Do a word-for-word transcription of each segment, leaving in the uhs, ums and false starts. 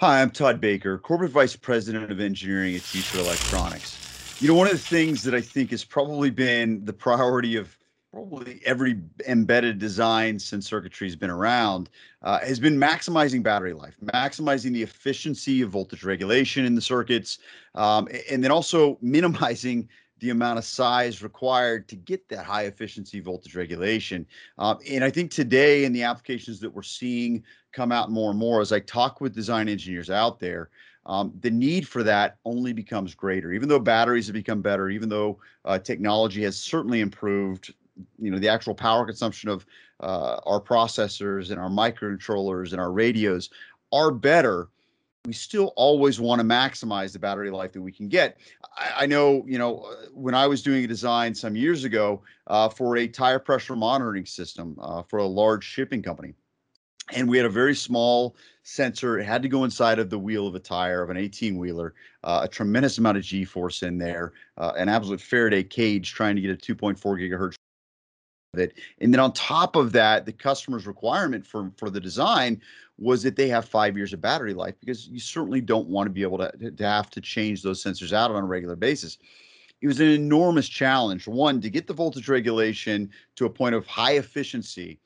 Hi, I'm Todd Baker, Corporate Vice President of Engineering at Teacher Electronics. You know, one of the things that I think has probably been the priority of probably every embedded design since circuitry has been around uh, has been maximizing battery life, maximizing the efficiency of voltage regulation in the circuits, um, and then also minimizing the amount of size required to get that high efficiency voltage regulation. Uh, and I think today in the applications that we're seeing come out more and more, as I talk with design engineers out there, um, the need for that only becomes greater. Even though batteries have become better, even though uh, technology has certainly improved, you know, the actual power consumption of uh, our processors and our microcontrollers and our radios are better, we still always want to maximize the battery life that we can get. I, I know, you know, when I was doing a design some years ago uh, for a tire pressure monitoring system uh, for a large shipping company, and we had a very small sensor. It had to go inside of the wheel of a tire of an eighteen-wheeler, uh, a tremendous amount of G-force in there, uh, an absolute Faraday cage trying to get a two point four gigahertz. It. And then on top of that, the customer's requirement for, for the design was that they have five years of battery life, because you certainly don't want to be able to, to have to change those sensors out on a regular basis. It was an enormous challenge, one, to get the voltage regulation to a point of high efficiency,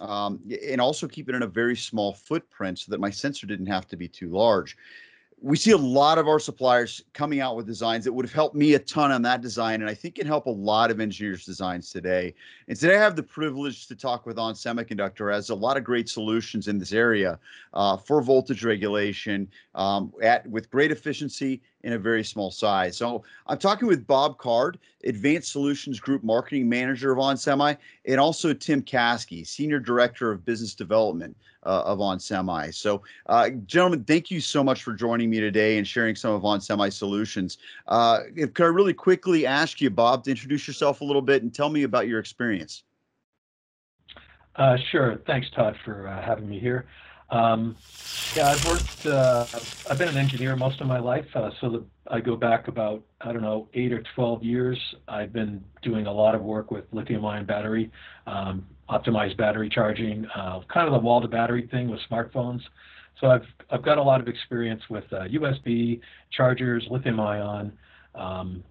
um, and also keep it in a very small footprint so that my sensor didn't have to be too large. We see a lot of our suppliers coming out with designs that would have helped me a ton on that design, and I think can help a lot of engineers' designs today. And today I have the privilege to talk with OnSemiconductor, as a lot of great solutions in this area uh, for voltage regulation um, at with great efficiency in a very small size. So I'm talking with Bob Card, Advanced Solutions Group Marketing Manager of OnSemi, and also Tim Kaske, Senior Director of Business Development uh, of OnSemi. So uh, gentlemen, thank you so much for joining me today and sharing some of OnSemi solutions. Uh, if, could I really quickly ask you, Bob, to introduce yourself a little bit and tell me about your experience? Uh, sure, thanks Todd for uh, having me here. Um, yeah, I've worked, uh, I've been an engineer most of my life, uh, so that I go back about, I don't know, eight or twelve years. I've been doing a lot of work with lithium-ion battery, um, optimized battery charging, uh, kind of the wall-to-battery thing with smartphones. So I've, I've got a lot of experience with uh, U S B, chargers, lithium-ion, um,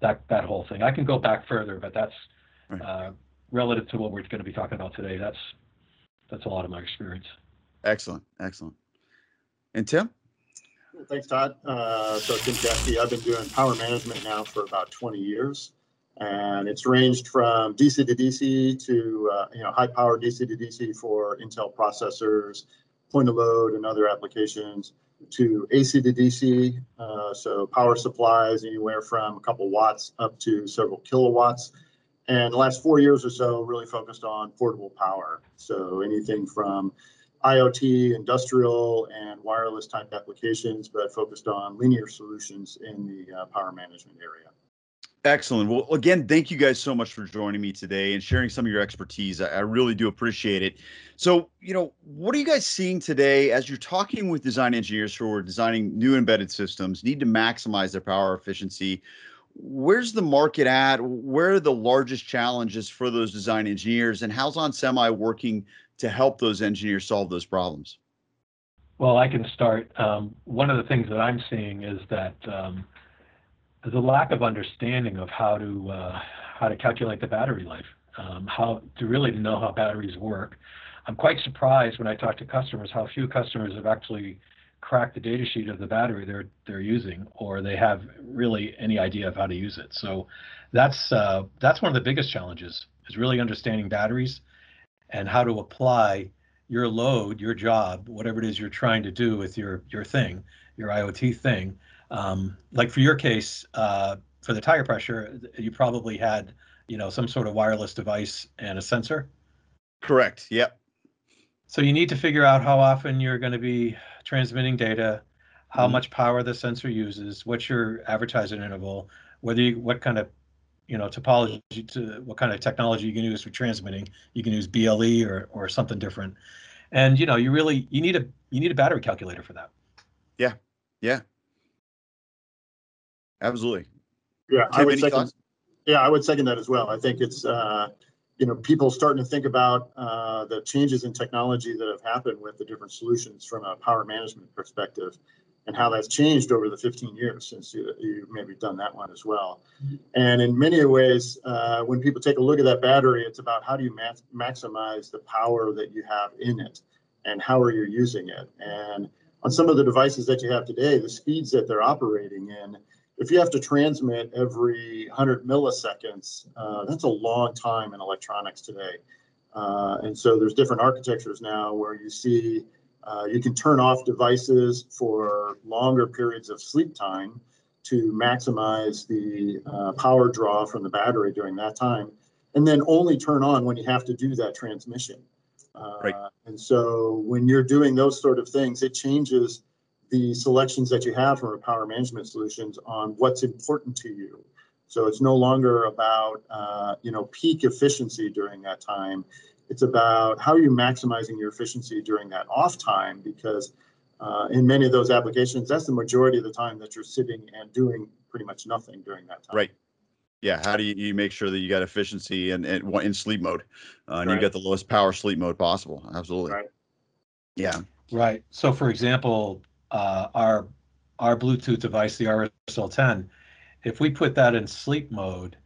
that, that whole thing. I can go back further, but that's uh, relative to what we're going to be talking about today. That's, that's a lot of my experience. Excellent, excellent. And Tim? Thanks, Todd. Uh, so Tim Kaske, I've been doing power management now for about twenty years, and it's ranged from D C to D C to uh, you know, high power D C to D C for Intel processors, point of load, and other applications, to A C to D C. Uh, so power supplies anywhere from a couple watts up to several kilowatts. And the last four years or so really focused on portable power. So anything from I O T, industrial, and wireless type applications, but focused on linear solutions in the uh, power management area. Excellent. Well, again, thank you guys so much for joining me today and sharing some of your expertise. I, I really do appreciate it. So, you know, what are you guys seeing today as you're talking with design engineers who are designing new embedded systems, need to maximize their power efficiency? Where's the market at? Where are the largest challenges for those design engineers, and how's OnSemi working to help those engineers solve those problems? Well, I can start. Um, one of the things that I'm seeing is that um, there's a lack of understanding of how to uh, how to calculate the battery life, um, how to really know how batteries work. I'm quite surprised when I talk to customers how few customers have actually cracked the data sheet of the battery they're they're using, or they have really any idea of how to use it. So that's uh, that's one of the biggest challenges, is really understanding batteries and how to apply your load, your job, whatever it is you're trying to do with your your thing, your I O T thing. Um, like for your case, uh, for the tire pressure, you probably had, you know, some sort of wireless device and a sensor? Correct, yep. So you need to figure out how often you're going to be transmitting data, how mm-hmm. much power the sensor uses, what's your advertising interval, whether you, what kind of you know, topology, to what kind of technology you can use for transmitting. You can use B L E or, or something different. And, you know, you really, you need a, you need a battery calculator for that. Yeah. Yeah. Absolutely. Yeah. I would second, yeah, I would second that as well. I think it's, uh, you know, people starting to think about uh, the changes in technology that have happened with the different solutions from a power management perspective, and how that's changed over the fifteen years since you, you maybe done that one as well. And in many ways, uh, when people take a look at that battery, it's about how do you maximize the power that you have in it, and how are you using it. And on some of the devices that you have today, the speeds that they're operating in, if you have to transmit every one hundred milliseconds, uh, that's a long time in electronics today. Uh, and so there's different architectures now where you see Uh, you can turn off devices for longer periods of sleep time to maximize the uh, power draw from the battery during that time, and then only turn on when you have to do that transmission. Uh, right. And so when you're doing those sort of things, it changes the selections that you have from a power management solutions on what's important to you. So it's no longer about uh, you know, peak efficiency during that time. It's about how are you maximizing your efficiency during that off time, because uh, in many of those applications, that's the majority of the time that you're sitting and doing pretty much nothing during that time. Right. Yeah. How do you, you make sure that you got efficiency and in, in, in sleep mode uh, and right. you get the lowest power sleep mode possible? Absolutely. Right. Yeah. Right. So, for example, uh, our our Bluetooth device, the R S L ten, if we put that in sleep mode,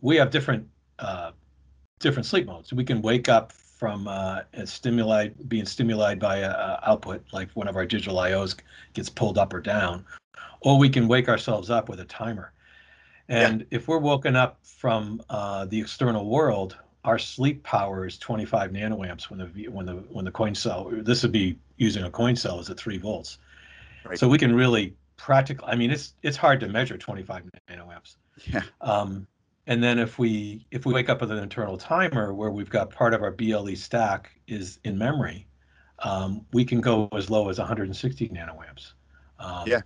we have different uh, different sleep modes. We can wake up from uh, a stimuli, being stimulated by a, a output, like one of our digital I Os gets pulled up or down, or we can wake ourselves up with a timer. And yeah. if we're woken up from uh, the external world, our sleep power is twenty-five nanoamps when the when the when the coin cell. This would be using a coin cell, is at three volts. Right. So we can really practically. I mean, it's it's hard to measure twenty-five nanoamps. Yeah. Um, And then if we if we wake up with an internal timer where we've got part of our B L E stack is in memory, um, we can go as low as one hundred sixty nanoamps. Um, yeah.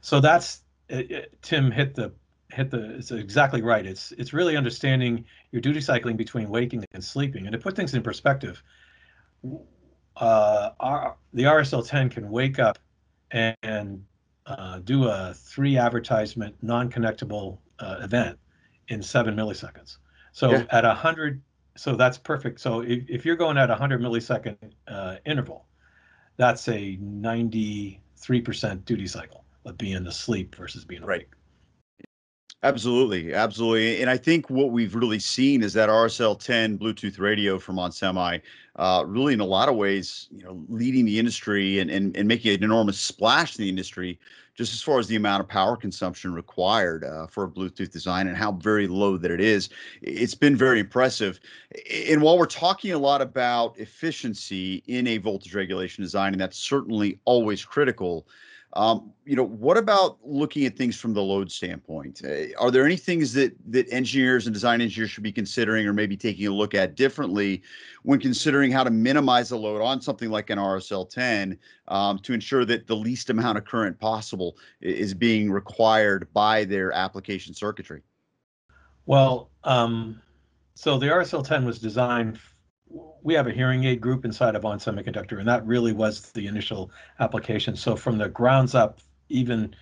So that's it, it, Tim hit the hit the it's exactly right. It's it's really understanding your duty cycling between waking and sleeping, and to put things in perspective, uh, our, the R S L ten can wake up and, and uh, do a three advertisement non-connectable uh, event in seven milliseconds. So yeah. at one hundred, so that's perfect. So if, if you're going at one hundred millisecond uh, interval, that's a ninety-three percent duty cycle of being asleep versus being awake. Right. Absolutely. Absolutely. And I think what we've really seen is that R S L ten Bluetooth radio from OnSemi uh, really in a lot of ways, you know, leading the industry and, and, and making an enormous splash in the industry, just as far as the amount of power consumption required uh, for a Bluetooth design and how very low that it is. It's been very impressive. And while we're talking a lot about efficiency in a voltage regulation design, and that's certainly always critical, Um, you know, what about looking at things from the load standpoint? Uh, are there any things that that engineers and design engineers should be considering, or maybe taking a look at differently when considering how to minimize the load on something like an R S L ten um, to ensure that the least amount of current possible is being required by their application circuitry? Well, um, so the R S L ten was designed. We have a hearing aid group inside of OnSemiconductor, and that really was the initial application. So from the grounds up, even,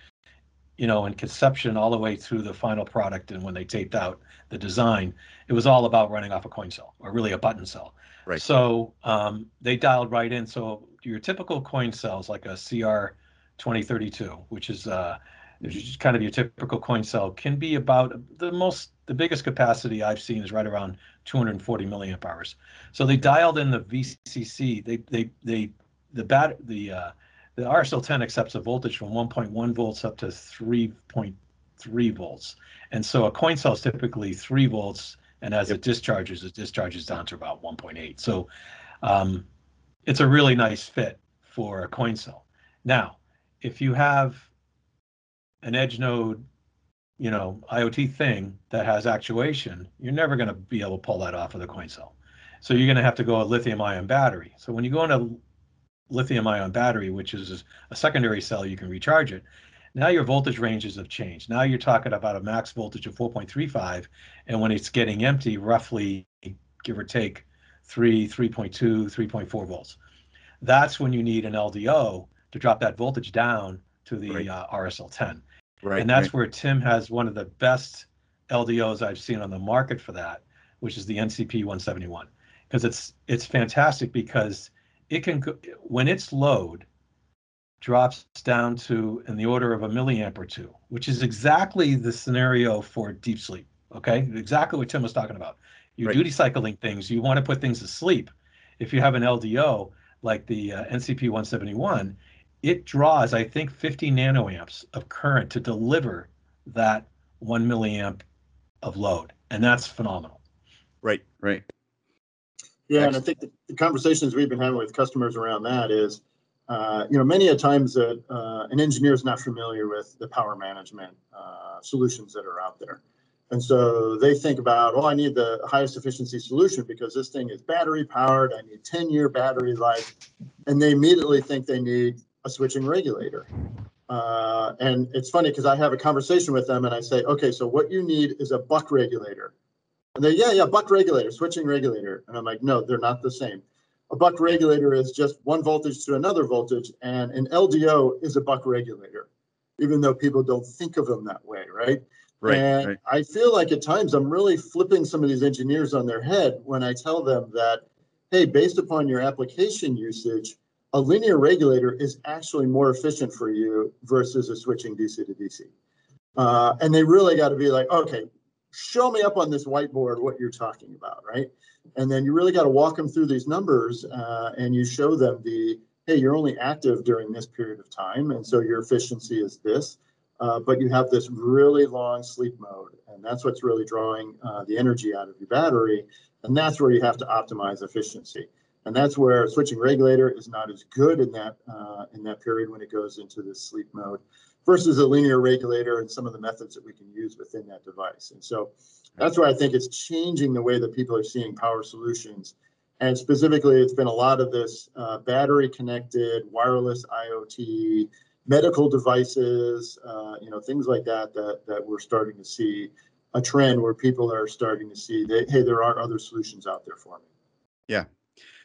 you know, in conception all the way through the final product, and when they taped out the design, it was all about running off a coin cell, or really a button cell. Right. So um, they dialed right in. So your typical coin cells, like a C R twenty thirty-two, which is uh, just kind of your typical coin cell, can be about the most, the biggest capacity I've seen is right around two hundred forty milliamp hours. So they dialed in the V C C. They they they the bat the uh, the R S L ten accepts a voltage from one point one volts up to three point three volts, and so a coin cell is typically three volts, and as yep. it discharges, it discharges down to about one point eight. So um, it's a really nice fit for a coin cell. Now, if you have an edge node, you know, I O T thing that has actuation, you're never going to be able to pull that off of the coin cell. So you're going to have to go a lithium ion battery. So when you go into lithium ion battery, which is a secondary cell, you can recharge it. Now your voltage ranges have changed. Now you're talking about a max voltage of four point three five. And when it's getting empty, roughly give or take three, three point two, three point four volts. That's when you need an L D O to drop that voltage down to the right. uh, R S L ten. Right, and that's right. where Tim has one of the best L D Os I've seen on the market for that, which is the N C P one seventy-one, because it's it's fantastic because it can, when its load drops down to in the order of a milliamp or two, which is exactly the scenario for deep sleep. Okay, exactly what Tim was talking about. You're right. Duty cycling things. You want to put things to sleep. If you have an L D O like the uh, N C P one seventy-one, it draws, I think, fifty nanoamps of current to deliver that one milliamp of load, and that's phenomenal. Right, right. Yeah, excellent. And I think the, the conversations we've been having with customers around that is, uh, you know, many a times that uh, an engineer is not familiar with the power management uh, solutions that are out there. And so they think about, oh, I need the highest efficiency solution because this thing is battery powered. I need ten year battery life. And they immediately think they need a switching regulator. Uh, and it's funny because I have a conversation with them and I say, okay, so what you need is a buck regulator. And they, yeah, yeah, buck regulator, switching regulator. And I'm like, no, they're not the same. A buck regulator is just one voltage to another voltage. And an L D O is a buck regulator, even though people don't think of them that way, right? Right, and right. I feel like at times I'm really flipping some of these engineers on their head when I tell them that, hey, based upon your application usage, a linear regulator is actually more efficient for you versus a switching D C to D C. Uh, and they really got to be like, okay, show me up on this whiteboard what you're talking about, right? And then you really got to walk them through these numbers uh, and you show them the, hey, you're only active during this period of time, and so your efficiency is this. Uh, but you have this really long sleep mode, and that's what's really drawing uh, the energy out of your battery, and that's where you have to optimize efficiency. And that's where switching regulator is not as good in that uh, in that period when it goes into this sleep mode versus a linear regulator and some of the methods that we can use within that device. And so that's why I think it's changing the way that people are seeing power solutions. And specifically, it's been a lot of this uh, battery connected, wireless I O T, medical devices, uh, you know, things like that, that, that we're starting to see a trend where people are starting to see that, hey, there are other solutions out there for me. Yeah.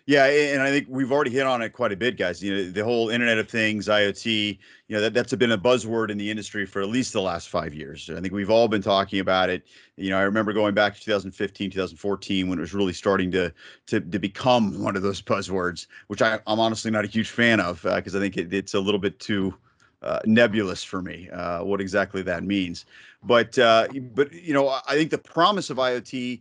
Yeah. And I think we've already hit on it quite a bit, guys. You know, the whole Internet of Things, I O T, you know, that, that's been a buzzword in the industry for at least the last five years. I think we've all been talking about it. You know, I remember going back to two thousand fifteen, two thousand fourteen, when it was really starting to to, to become one of those buzzwords, which I, I'm honestly not a huge fan of because uh, I think it, it's a little bit too Uh, nebulous for me, uh, what exactly that means. But, uh, but you know, I think the promise of I O T,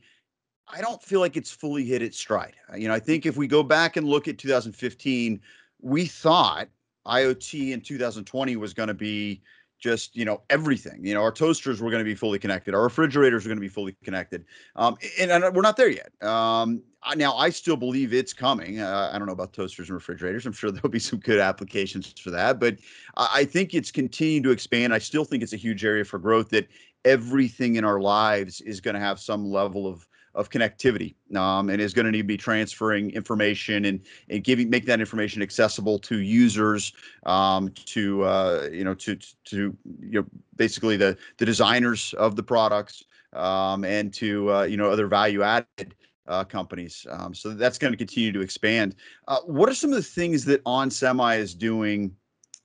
I don't feel like it's fully hit its stride. You know, I think if we go back and look at two thousand fifteen, we thought I O T in two thousand twenty was going to be just, you know, everything. You know, our toasters were going to be fully connected. Our refrigerators were going to be fully connected. Um, and, and we're not there yet. Um, now, I still believe it's coming. Uh, I don't know about toasters and refrigerators. I'm sure there'll be some good applications for that. But I, I think it's continuing to expand. I still think it's a huge area for growth, that everything in our lives is going to have some level of of connectivity um, and is going to need to be transferring information and, and giving, make that information accessible to users, um, to, uh, you know, to, to, you know, basically the, the designers of the products um, and to, uh, you know, other value added uh, companies. Um, so that's going to continue to expand. Uh, what are some of the things that OnSemi is doing,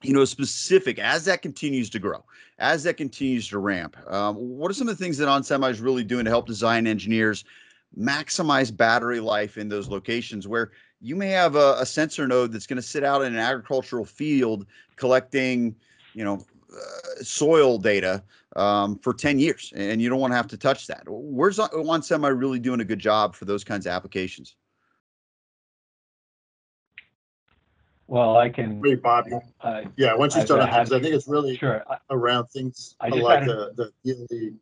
you know, specific as that continues to grow, as that continues to ramp? Um, what are some of the things that OnSemi is really doing to help design engineers maximize battery life in those locations where you may have a, a sensor node that's going to sit out in an agricultural field collecting, you know, uh, soil data um, for ten years, and you don't want to have to touch that? Where's OnSemi really doing a good job for those kinds of applications? Well, I can. Hey, Bob. Uh, yeah, once you start, I think it's really sure. around things I just like the, the, the, the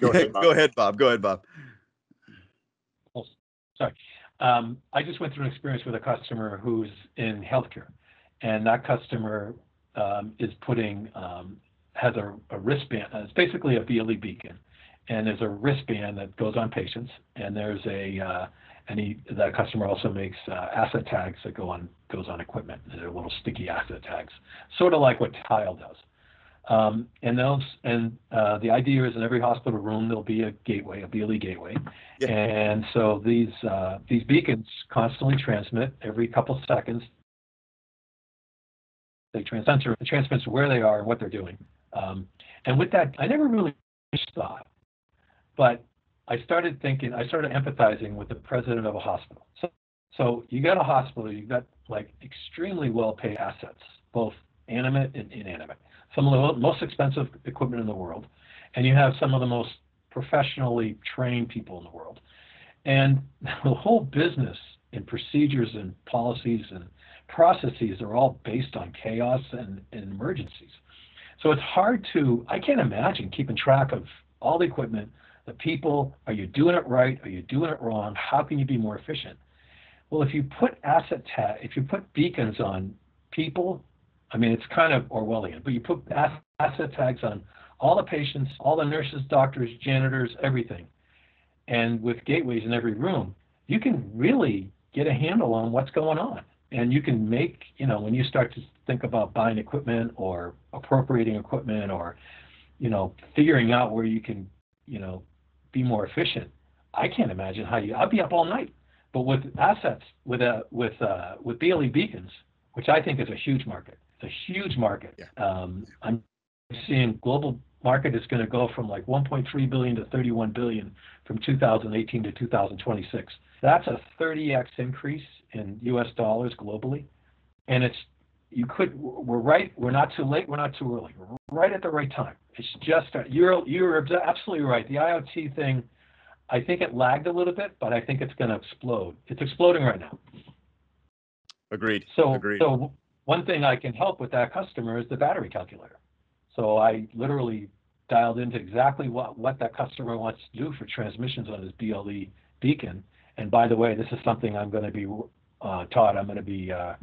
Go ahead, Bob. Go ahead, Bob. Go ahead, Bob. Oh, sorry, um, I just went through an experience with a customer who's in healthcare, and that customer um, is putting um, has a, a wristband. It's basically a B L E beacon, and there's a wristband that goes on patients, and there's a uh, And he, the customer also makes uh, asset tags that go on goes on equipment. They're little sticky asset tags, sort of like what Tile does. Um, and those, and uh, the idea is in every hospital room there'll be a gateway, a B L E gateway. Yeah. And so these uh, these beacons constantly transmit every couple seconds. They transmitter it transmits where they are and what they're doing. Um, and with that, I never really thought, but I started thinking, I started empathizing with the president of a hospital. So, so you got a hospital, you've got like extremely well-paid assets, both animate and inanimate, some of the most expensive equipment in the world, and you have some of the most professionally trained people in the world. And the whole business and procedures and policies and processes are all based on chaos and, and emergencies. So it's hard to, I can't imagine keeping track of all the equipment, the people. Are you doing it right? Are you doing it wrong? How can you be more efficient? Well, if you put asset tag, if you put beacons on people, I mean, it's kind of Orwellian, but you put asset tags on all the patients, all the nurses, doctors, janitors, everything, and with gateways in every room, you can really get a handle on what's going on. And you can make, you know, when you start to think about buying equipment or appropriating equipment or, you know, figuring out where you can, you know, be more efficient, I can't imagine how you, I'd be up all night. But with assets, with, uh, with, uh, with B L E beacons, which I think is a huge market, it's a huge market. Yeah. Um, I'm seeing global market is going to go from like one point three billion to thirty-one billion from two thousand eighteen to two thousand twenty-six. That's a thirty X increase in U S dollars globally. And it's, you could, we're right, we're not too late, we're not too early, we're right at the right time. It's just, you're, you're absolutely right. The IoT thing, I think it lagged a little bit, but I think it's going to explode. It's exploding right now. Agreed. So, Agreed. So one thing I can help with that customer is the battery calculator. So I literally dialed into exactly what, what that customer wants to do for transmissions on his B L E beacon. And by the way, this is something I'm going to be, uh, Todd, I'm going to be, uh,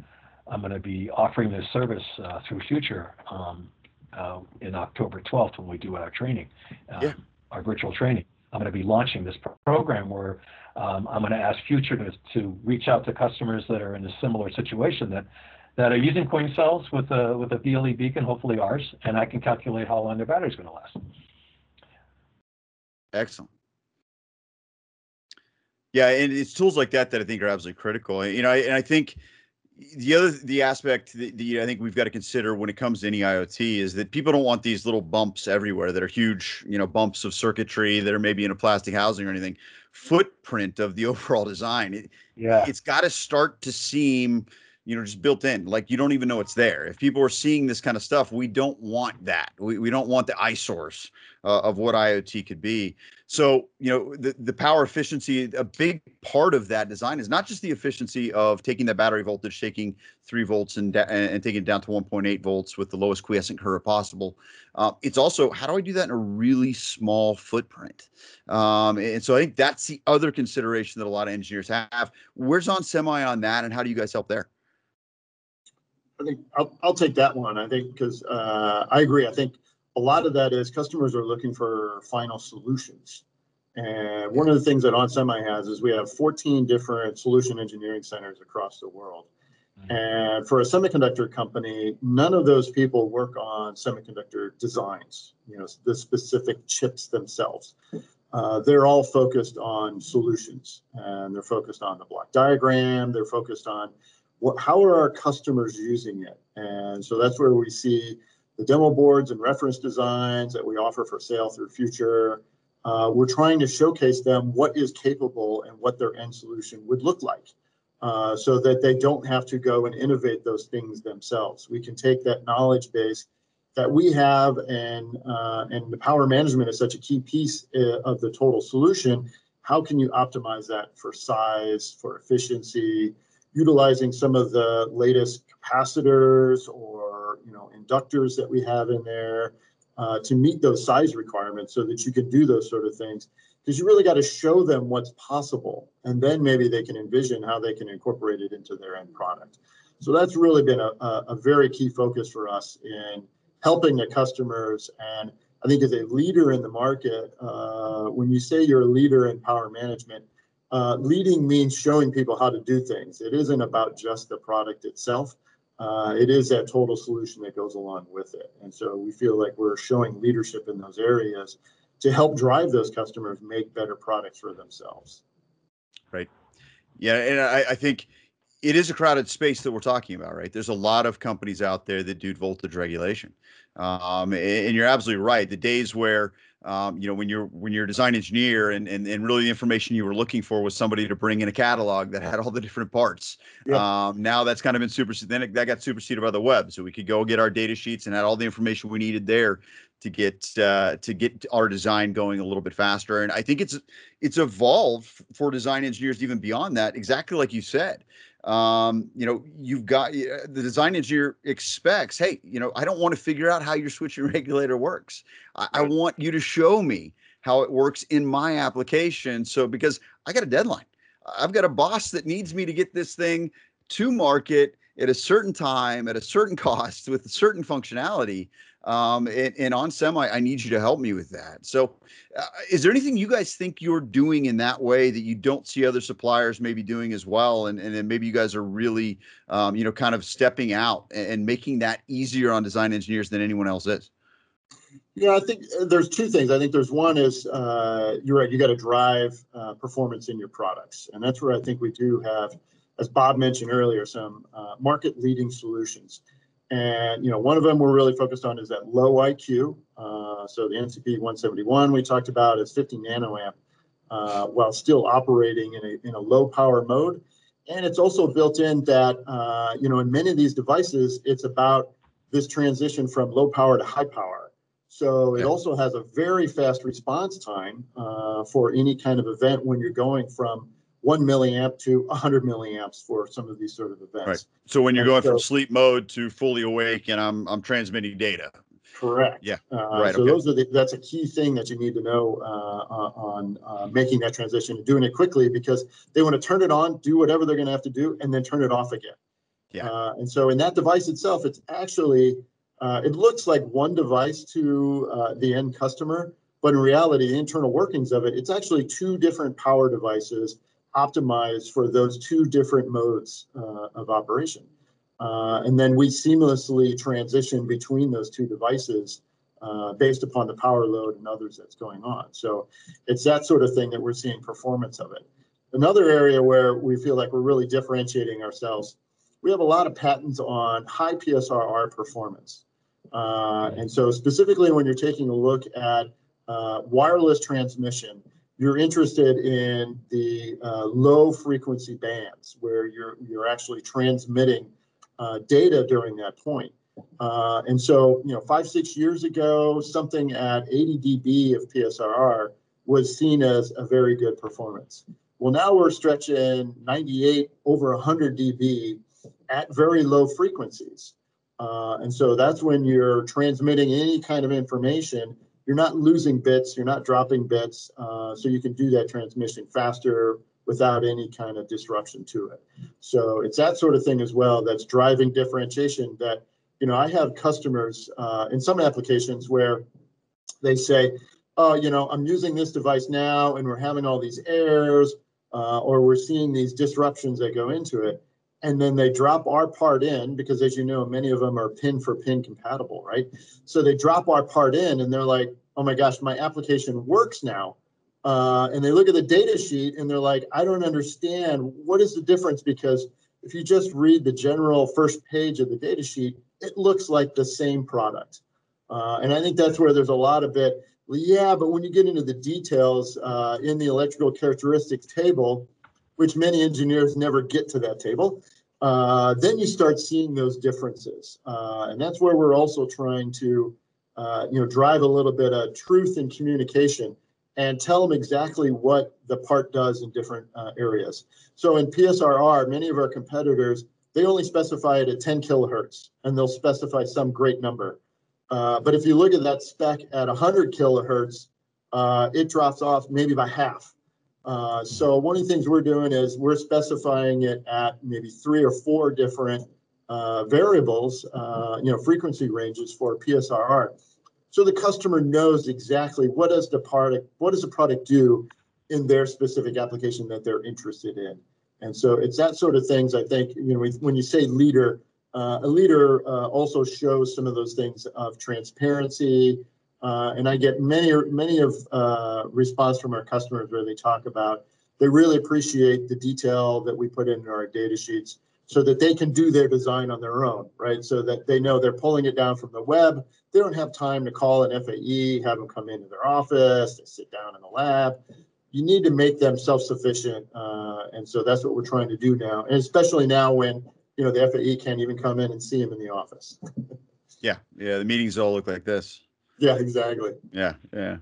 I'm going to be offering this service uh, through Future um, uh, in October twelfth when we do our training, um, yeah. our virtual training. I'm going to be launching this program where um, I'm going to ask Future to, to reach out to customers that are in a similar situation that, that are using coin cells with a, with a B L E beacon, hopefully ours, and I can calculate how long their battery's going to last. Excellent. Yeah, and it's tools like that that I think are absolutely critical. You know, I, and I think the other the aspect that, that I think we've got to consider when it comes to any IoT is that people don't want these little bumps everywhere that are huge, you know, bumps of circuitry that are maybe in a plastic housing or anything. Footprint of the overall design. It, yeah, it's got to start to seem, you know, just built in, like you don't even know it's there. If people are seeing this kind of stuff, we don't want that. We we don't want the eyesores uh, of what IoT could be. So, you know, the, the power efficiency, a big part of that design is not just the efficiency of taking that battery voltage, taking three volts and, and taking it down to one point eight volts with the lowest quiescent current possible. Uh, it's also, how do I do that in a really small footprint? Um, and so I think that's the other consideration that a lot of engineers have. Where's OnSemi on that, and how do you guys help there? I think I'll, I'll take that one, I think, because uh, I agree. I think a lot of that is customers are looking for final solutions. And one of the things that OnSemi has is we have fourteen different solution engineering centers across the world. Mm-hmm. And for a semiconductor company, none of those people work on semiconductor designs, you know, the specific chips themselves. Uh, they're all focused on solutions, and they're focused on the block diagram. They're focused on what, how are our customers using it? And so that's where we see the demo boards and reference designs that we offer for sale through Future. Uh, we're trying to showcase them what is capable and what their end solution would look like, uh, so that they don't have to go and innovate those things themselves. We can take that knowledge base that we have, and, uh, and the power management is such a key piece uh, of the total solution. How can you optimize that for size, for efficiency, utilizing some of the latest capacitors or you know, inductors that we have in there uh, to meet those size requirements so that you could do those sort of things, because you really got to show them what's possible, and then maybe they can envision how they can incorporate it into their end product. So that's really been a, a, a very key focus for us in helping the customers. And I think as a leader in the market, uh, when you say you're a leader in power management, uh, leading means showing people how to do things. It isn't about just the product itself. Uh, it is that total solution that goes along with it. And so we feel like we're showing leadership in those areas to help drive those customers make better products for themselves. Right. Yeah. And I, I think it is a crowded space that we're talking about, right? There's a lot of companies out there that do voltage regulation. Um, and you're absolutely right. The days where, um, you know, when you're when you're a design engineer and, and and really the information you were looking for was somebody to bring in a catalog that had all the different parts. Yeah. Um, now that's kind of been superseded. Then it, that got superseded by the web. So we could go get our data sheets and had all the information we needed there to get uh, to get our design going a little bit faster. And I think it's it's evolved for design engineers even beyond that. Exactly like you said. Um, you know, you've got the design engineer expects, hey, you know, I don't want to figure out how your switching regulator works. I, I want you to show me how it works in my application. So because I got a deadline, I've got a boss that needs me to get this thing to market at a certain time, at a certain cost, with a certain functionality. Um, and, and OnSemi, I need you to help me with that. So uh, is there anything you guys think you're doing in that way that you don't see other suppliers maybe doing as well? And, and then maybe you guys are really, um, you know, kind of stepping out and, and making that easier on design engineers than anyone else is. Yeah, I think there's two things. I think there's one is uh, you're right. You got to drive uh, performance in your products. And that's where I think we do have, as Bob mentioned earlier, some uh, market leading solutions. And, you know, one of them we're really focused on is that low I Q. Uh, so the N C P one seventy-one we talked about is fifty nanoamp uh, while still operating in a, in a low power mode. And it's also built in that, uh, you know, in many of these devices, it's about this transition from low power to high power. So it also has a very fast response time uh, for any kind of event when you're going from one milliamp to one hundred milliamps for some of these sort of events. Right. So when you're and going so, from sleep mode to fully awake and I'm I'm transmitting data. Correct. Yeah. Uh, right. So okay. those are the, that's a key thing that you need to know uh, on uh, making that transition and doing it quickly, because they want to turn it on, do whatever they're going to have to do, and then turn it off again. Yeah. Uh, and so in that device itself, it's actually, uh, it looks like one device to uh, the end customer, but in reality, the internal workings of it, it's actually two different power devices optimized for those two different modes uh, of operation. Uh, and then we seamlessly transition between those two devices uh, based upon the power load and others that's going on. So it's that sort of thing that we're seeing performance of it. Another area where we feel like we're really differentiating ourselves, we have a lot of patents on high P S R R performance. Uh, and so specifically when you're taking a look at uh, wireless transmission, you're interested in the uh, low frequency bands where you're you're actually transmitting uh, data during that point. Uh, and so, you know, five, six years ago, something at eighty D B of P S R R was seen as a very good performance. Well, now we're stretching ninety-eight over one hundred D B at very low frequencies. Uh, and so that's when you're transmitting any kind of information. You're not losing bits, you're not dropping bits, uh, so you can do that transmission faster without any kind of disruption to it. So it's that sort of thing as well that's driving differentiation that, you know, I have customers uh, in some applications where they say, oh, you know, I'm using this device now and we're having all these errors uh, or we're seeing these disruptions that go into it. And then they drop our part in because, as you know, many of them are pin for pin compatible, right? So they drop our part in and they're like, oh my gosh, my application works now. Uh, and they look at the data sheet and they're like, I don't understand. What is the difference? Because if you just read the general first page of the data sheet, it looks like the same product. Uh, and I think that's where there's a lot of it. Yeah, but when you get into the details uh, in the electrical characteristics table, which many engineers never get to that table, uh, then you start seeing those differences. Uh, and that's where we're also trying to, uh, you know, drive a little bit of truth in communication and tell them exactly what the part does in different uh, areas. So in P S R R, many of our competitors, they only specify it at ten kilohertz, and they'll specify some great number. Uh, but if you look at that spec at one hundred kilohertz, uh, it drops off maybe by half. Uh, so one of the things we're doing is we're specifying it at maybe three or four different uh, variables, uh, you know, frequency ranges for P S R R. So the customer knows exactly what does the product, what does the product do in their specific application that they're interested in. And so it's that sort of things, I think, you know, when you say leader, uh, a leader uh, also shows some of those things of transparency. Uh, and I get many, many of uh, response from our customers where they talk about, they really appreciate the detail that we put in our data sheets. so that they can do their design on their own, right? So that they know they're pulling it down from the web. They don't have time to call an F A E, have them come into their office, they sit down in the lab. You need to make them self-sufficient. Uh, and so that's what we're trying to do now. And especially now when, you know, the F A E can't even come in and see them in the office. Yeah. Yeah. The meetings all look like this. Yeah, exactly. Yeah. Yeah.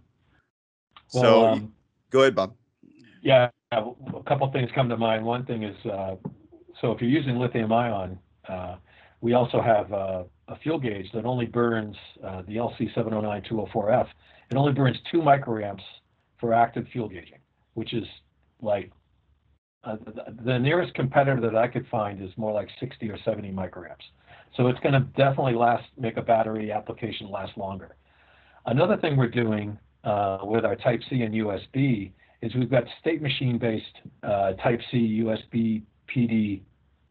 Well, so um, go ahead, Bob. Yeah. A couple of things come to mind. One thing is, uh, so if you're using lithium ion, uh, we also have uh, a fuel gauge that only burns uh, the L C seven oh nine two oh four F. It only burns two microamps for active fuel gauging, which is like uh, the, the nearest competitor that I could find is more like sixty or seventy microamps. So it's going to definitely last, make a battery application last longer. Another thing we're doing uh, with our Type C and U S B is we've got state machine-based uh, Type C U S B P D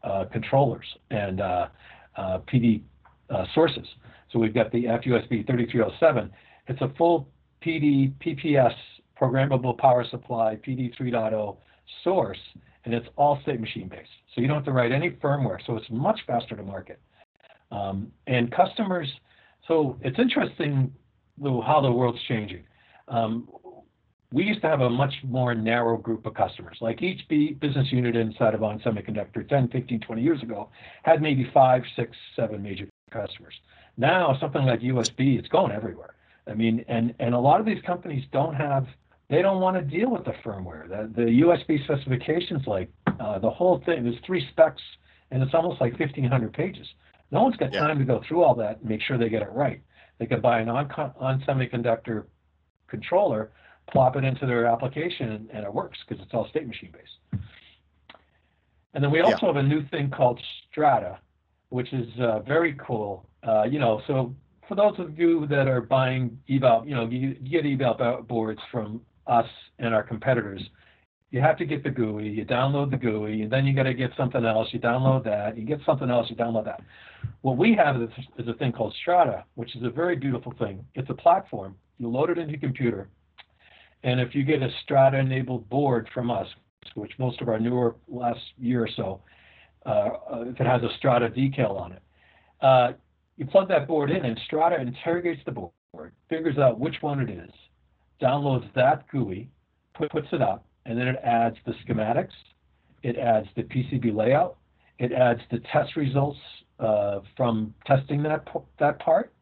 uh, controllers and uh, uh, P D uh, sources. So we've got the F U S B thirty-three oh seven. It's a full P D P P S programmable power supply P D three point oh source, and it's all state machine-based. So you don't have to write any firmware. So it's much faster to market. Um, and customers, so it's interesting how the world's changing. Um, we used to have a much more narrow group of customers. Like each B business unit inside of On Semiconductor ten, fifteen, twenty years ago had maybe five, six, seven major customers. Now something like U S B, it's going everywhere. I mean, and, and a lot of these companies don't have, they don't want to deal with the firmware. The, the U S B specifications, like uh, the whole thing, there's three specs and it's almost like fifteen hundred pages. No one's got yeah. time to go through all that and make sure they get it right. They could buy an on, on semiconductor controller, plop it into their application, and it works because it's all state machine based. And then we also yeah. have a new thing called Strata, which is uh, very cool. Uh, you know, so for those of you that are buying eval, you know, you get eval boards from us and our competitors, you have to get the G U I, you download the G U I, and then you got to get something else, you download that, you get something else, you download that. What we have is, is a thing called Strata, which is a very beautiful thing. It's a platform. You load it into your computer, and if you get a Strata-enabled board from us, which most of our newer last year or so, uh, if it has a Strata decal on it, uh, you plug that board in and Strata interrogates the board, figures out which one it is, downloads that G U I, put, puts it up, and then it adds the schematics, it adds the P C B layout, it adds the test results uh, from testing that, that part,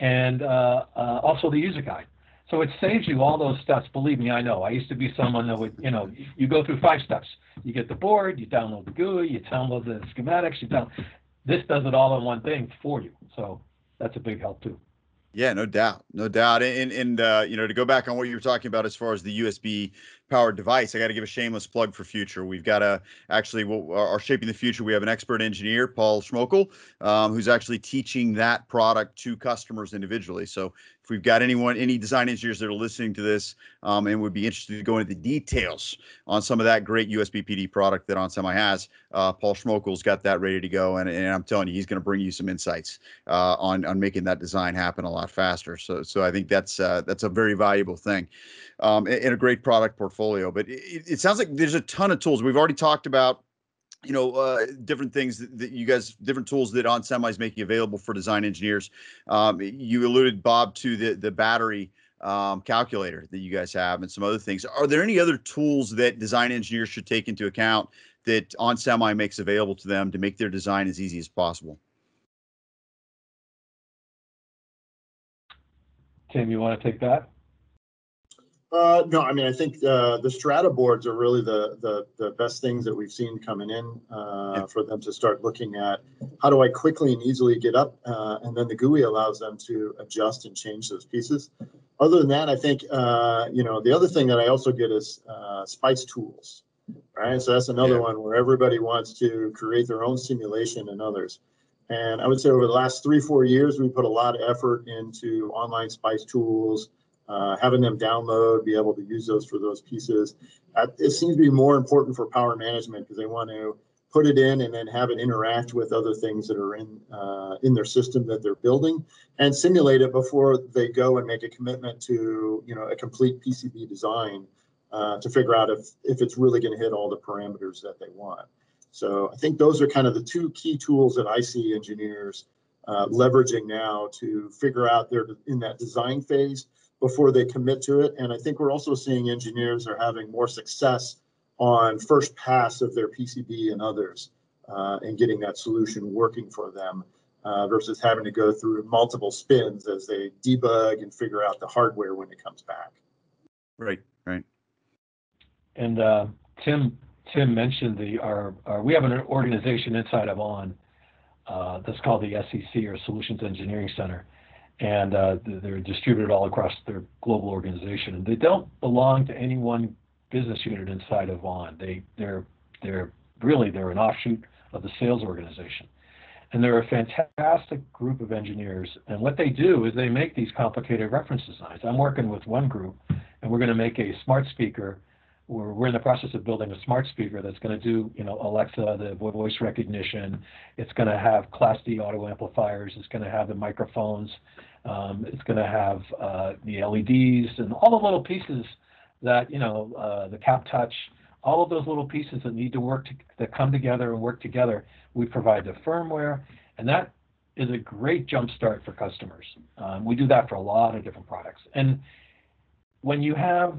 and uh, uh, also the user guide. So it saves you all those steps. Believe me, I know. I used to be someone that would, you know, you go through five steps. You get the board, you download the G U I, you download the schematics, you download. This does it all in one thing for you. So that's a big help too. Yeah, no doubt, no doubt. And, and uh, you know, to go back on what you were talking about as far as the U S B powered device, I got to give a shameless plug for Future. We've got a, actually, we'll, our Shaping the Future, we have an expert engineer, Paul Schmokel, um, who's actually teaching that product to customers individually. So if we've got anyone, any design engineers that are listening to this um, and would be interested to go into the details on some of that great U S B P D product that OnSemi has, uh, Paul Schmokel's got that ready to go. And, and I'm telling you, he's going to bring you some insights uh, on, on making that design happen a lot faster. So, so I think that's uh, that's a very valuable thing um, and, and a great product portfolio. But it, it sounds like there's a ton of tools. We've already talked about you know, uh, different things that, that you guys, different tools that OnSemi is making available for design engineers. Um, you alluded, Bob, to the, the battery um, calculator that you guys have and some other things. Are there any other tools that design engineers should take into account that OnSemi makes available to them to make their design as easy as possible? Tim, you want to take that? Uh, no, I mean, I think uh, the Strata boards are really the, the, the best things that we've seen coming in uh, yeah. for them to start looking at how do I quickly and easily get up, uh, and then the G U I allows them to adjust and change those pieces. Other than that, I think, uh, you know, the other thing that I also get is uh, spice tools, right? So that's another yeah. one where everybody wants to create their own simulation and others. And I would say over the last three, four years, we put a lot of effort into online spice tools, Uh, having them download, be able to use those for those pieces. Uh, it seems to be more important for power management because they want to put it in and then have it interact with other things that are in uh, in their system that they're building and simulate it before they go and make a commitment to, you know, a complete P C B design uh, to figure out if, if it's really going to hit all the parameters that they want. So I think those are kind of the two key tools that I see engineers uh, leveraging now to figure out they're in that design phase before they commit to it. And I think we're also seeing engineers are having more success on first pass of their P C B and others uh, and getting that solution working for them uh, versus having to go through multiple spins as they debug and figure out the hardware when it comes back. Right, right. And uh, Tim, Tim mentioned the our, our we have an organization inside of On uh, that's called the S E C, or Solutions Engineering Center, and uh, they're distributed all across their global organization. And they don't belong to any one business unit inside of On. They they're they're really they're an offshoot of the sales organization, and they're a fantastic group of engineers. And what they do is they make these complicated reference designs. I'm working with one group, and we're going to make a smart speaker. We're in the process of building a smart speaker that's going to do, you know, Alexa, the voice recognition. It's going to have Class D auto amplifiers. It's going to have the microphones. Um, it's going to have uh, the L E Ds and all the little pieces that, you know, uh, the Cap Touch, all of those little pieces that need to work, to, that come together and work together. We provide the firmware, and that is a great jumpstart for customers. Um, we do that for a lot of different products. And when you have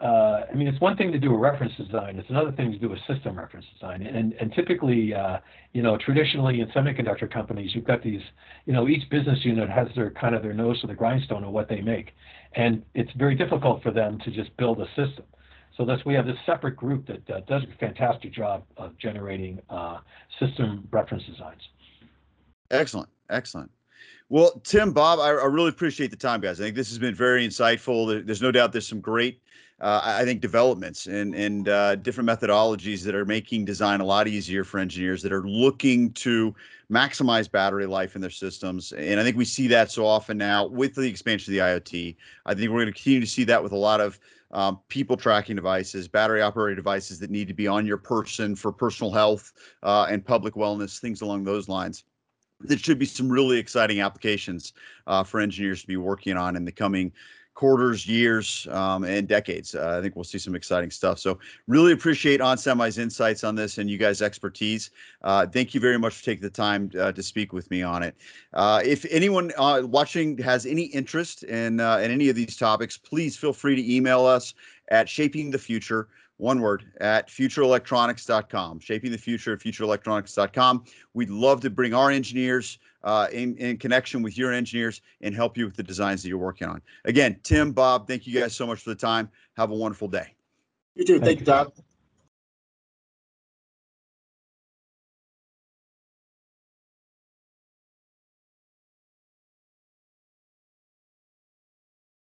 Uh, I mean, it's one thing to do a reference design. It's another thing to do a system reference design. And, and typically, uh, you know, traditionally in semiconductor companies, you've got these, you know, each business unit has their kind of their nose to the grindstone of what they make. And it's very difficult for them to just build a system. So thus we have this separate group that uh, does a fantastic job of generating uh, system reference designs. Excellent. Excellent. Well, Tim, Bob, I, I really appreciate the time, guys. I think this has been very insightful. There, there's no doubt there's some great, uh, I think, developments and, and uh, different methodologies that are making design a lot easier for engineers that are looking to maximize battery life in their systems. And I think we see that so often now with the expansion of the IoT. I think we're going to continue to see that with a lot of Um, people tracking devices, battery operated devices that need to be on your person for personal health uh, and public wellness, things along those lines. There should be some really exciting applications uh, for engineers to be working on in the coming quarters, years, um, and decades. Uh, I think we'll see some exciting stuff. So really appreciate onsemi's insights on this and you guys' expertise. Uh, thank you very much for taking the time uh, to speak with me on it. Uh, if anyone uh, watching has any interest in, uh, in any of these topics, please feel free to email us at shapingthefuture, one word, at future electronics dot com, shapingthefuture at future electronics dot com. We'd love to bring our engineers Uh, in, in connection with your engineers and help you with the designs that you're working on. Again, Tim, Bob, thank you guys so much for the time. Have a wonderful day. You too. Thank you, Todd.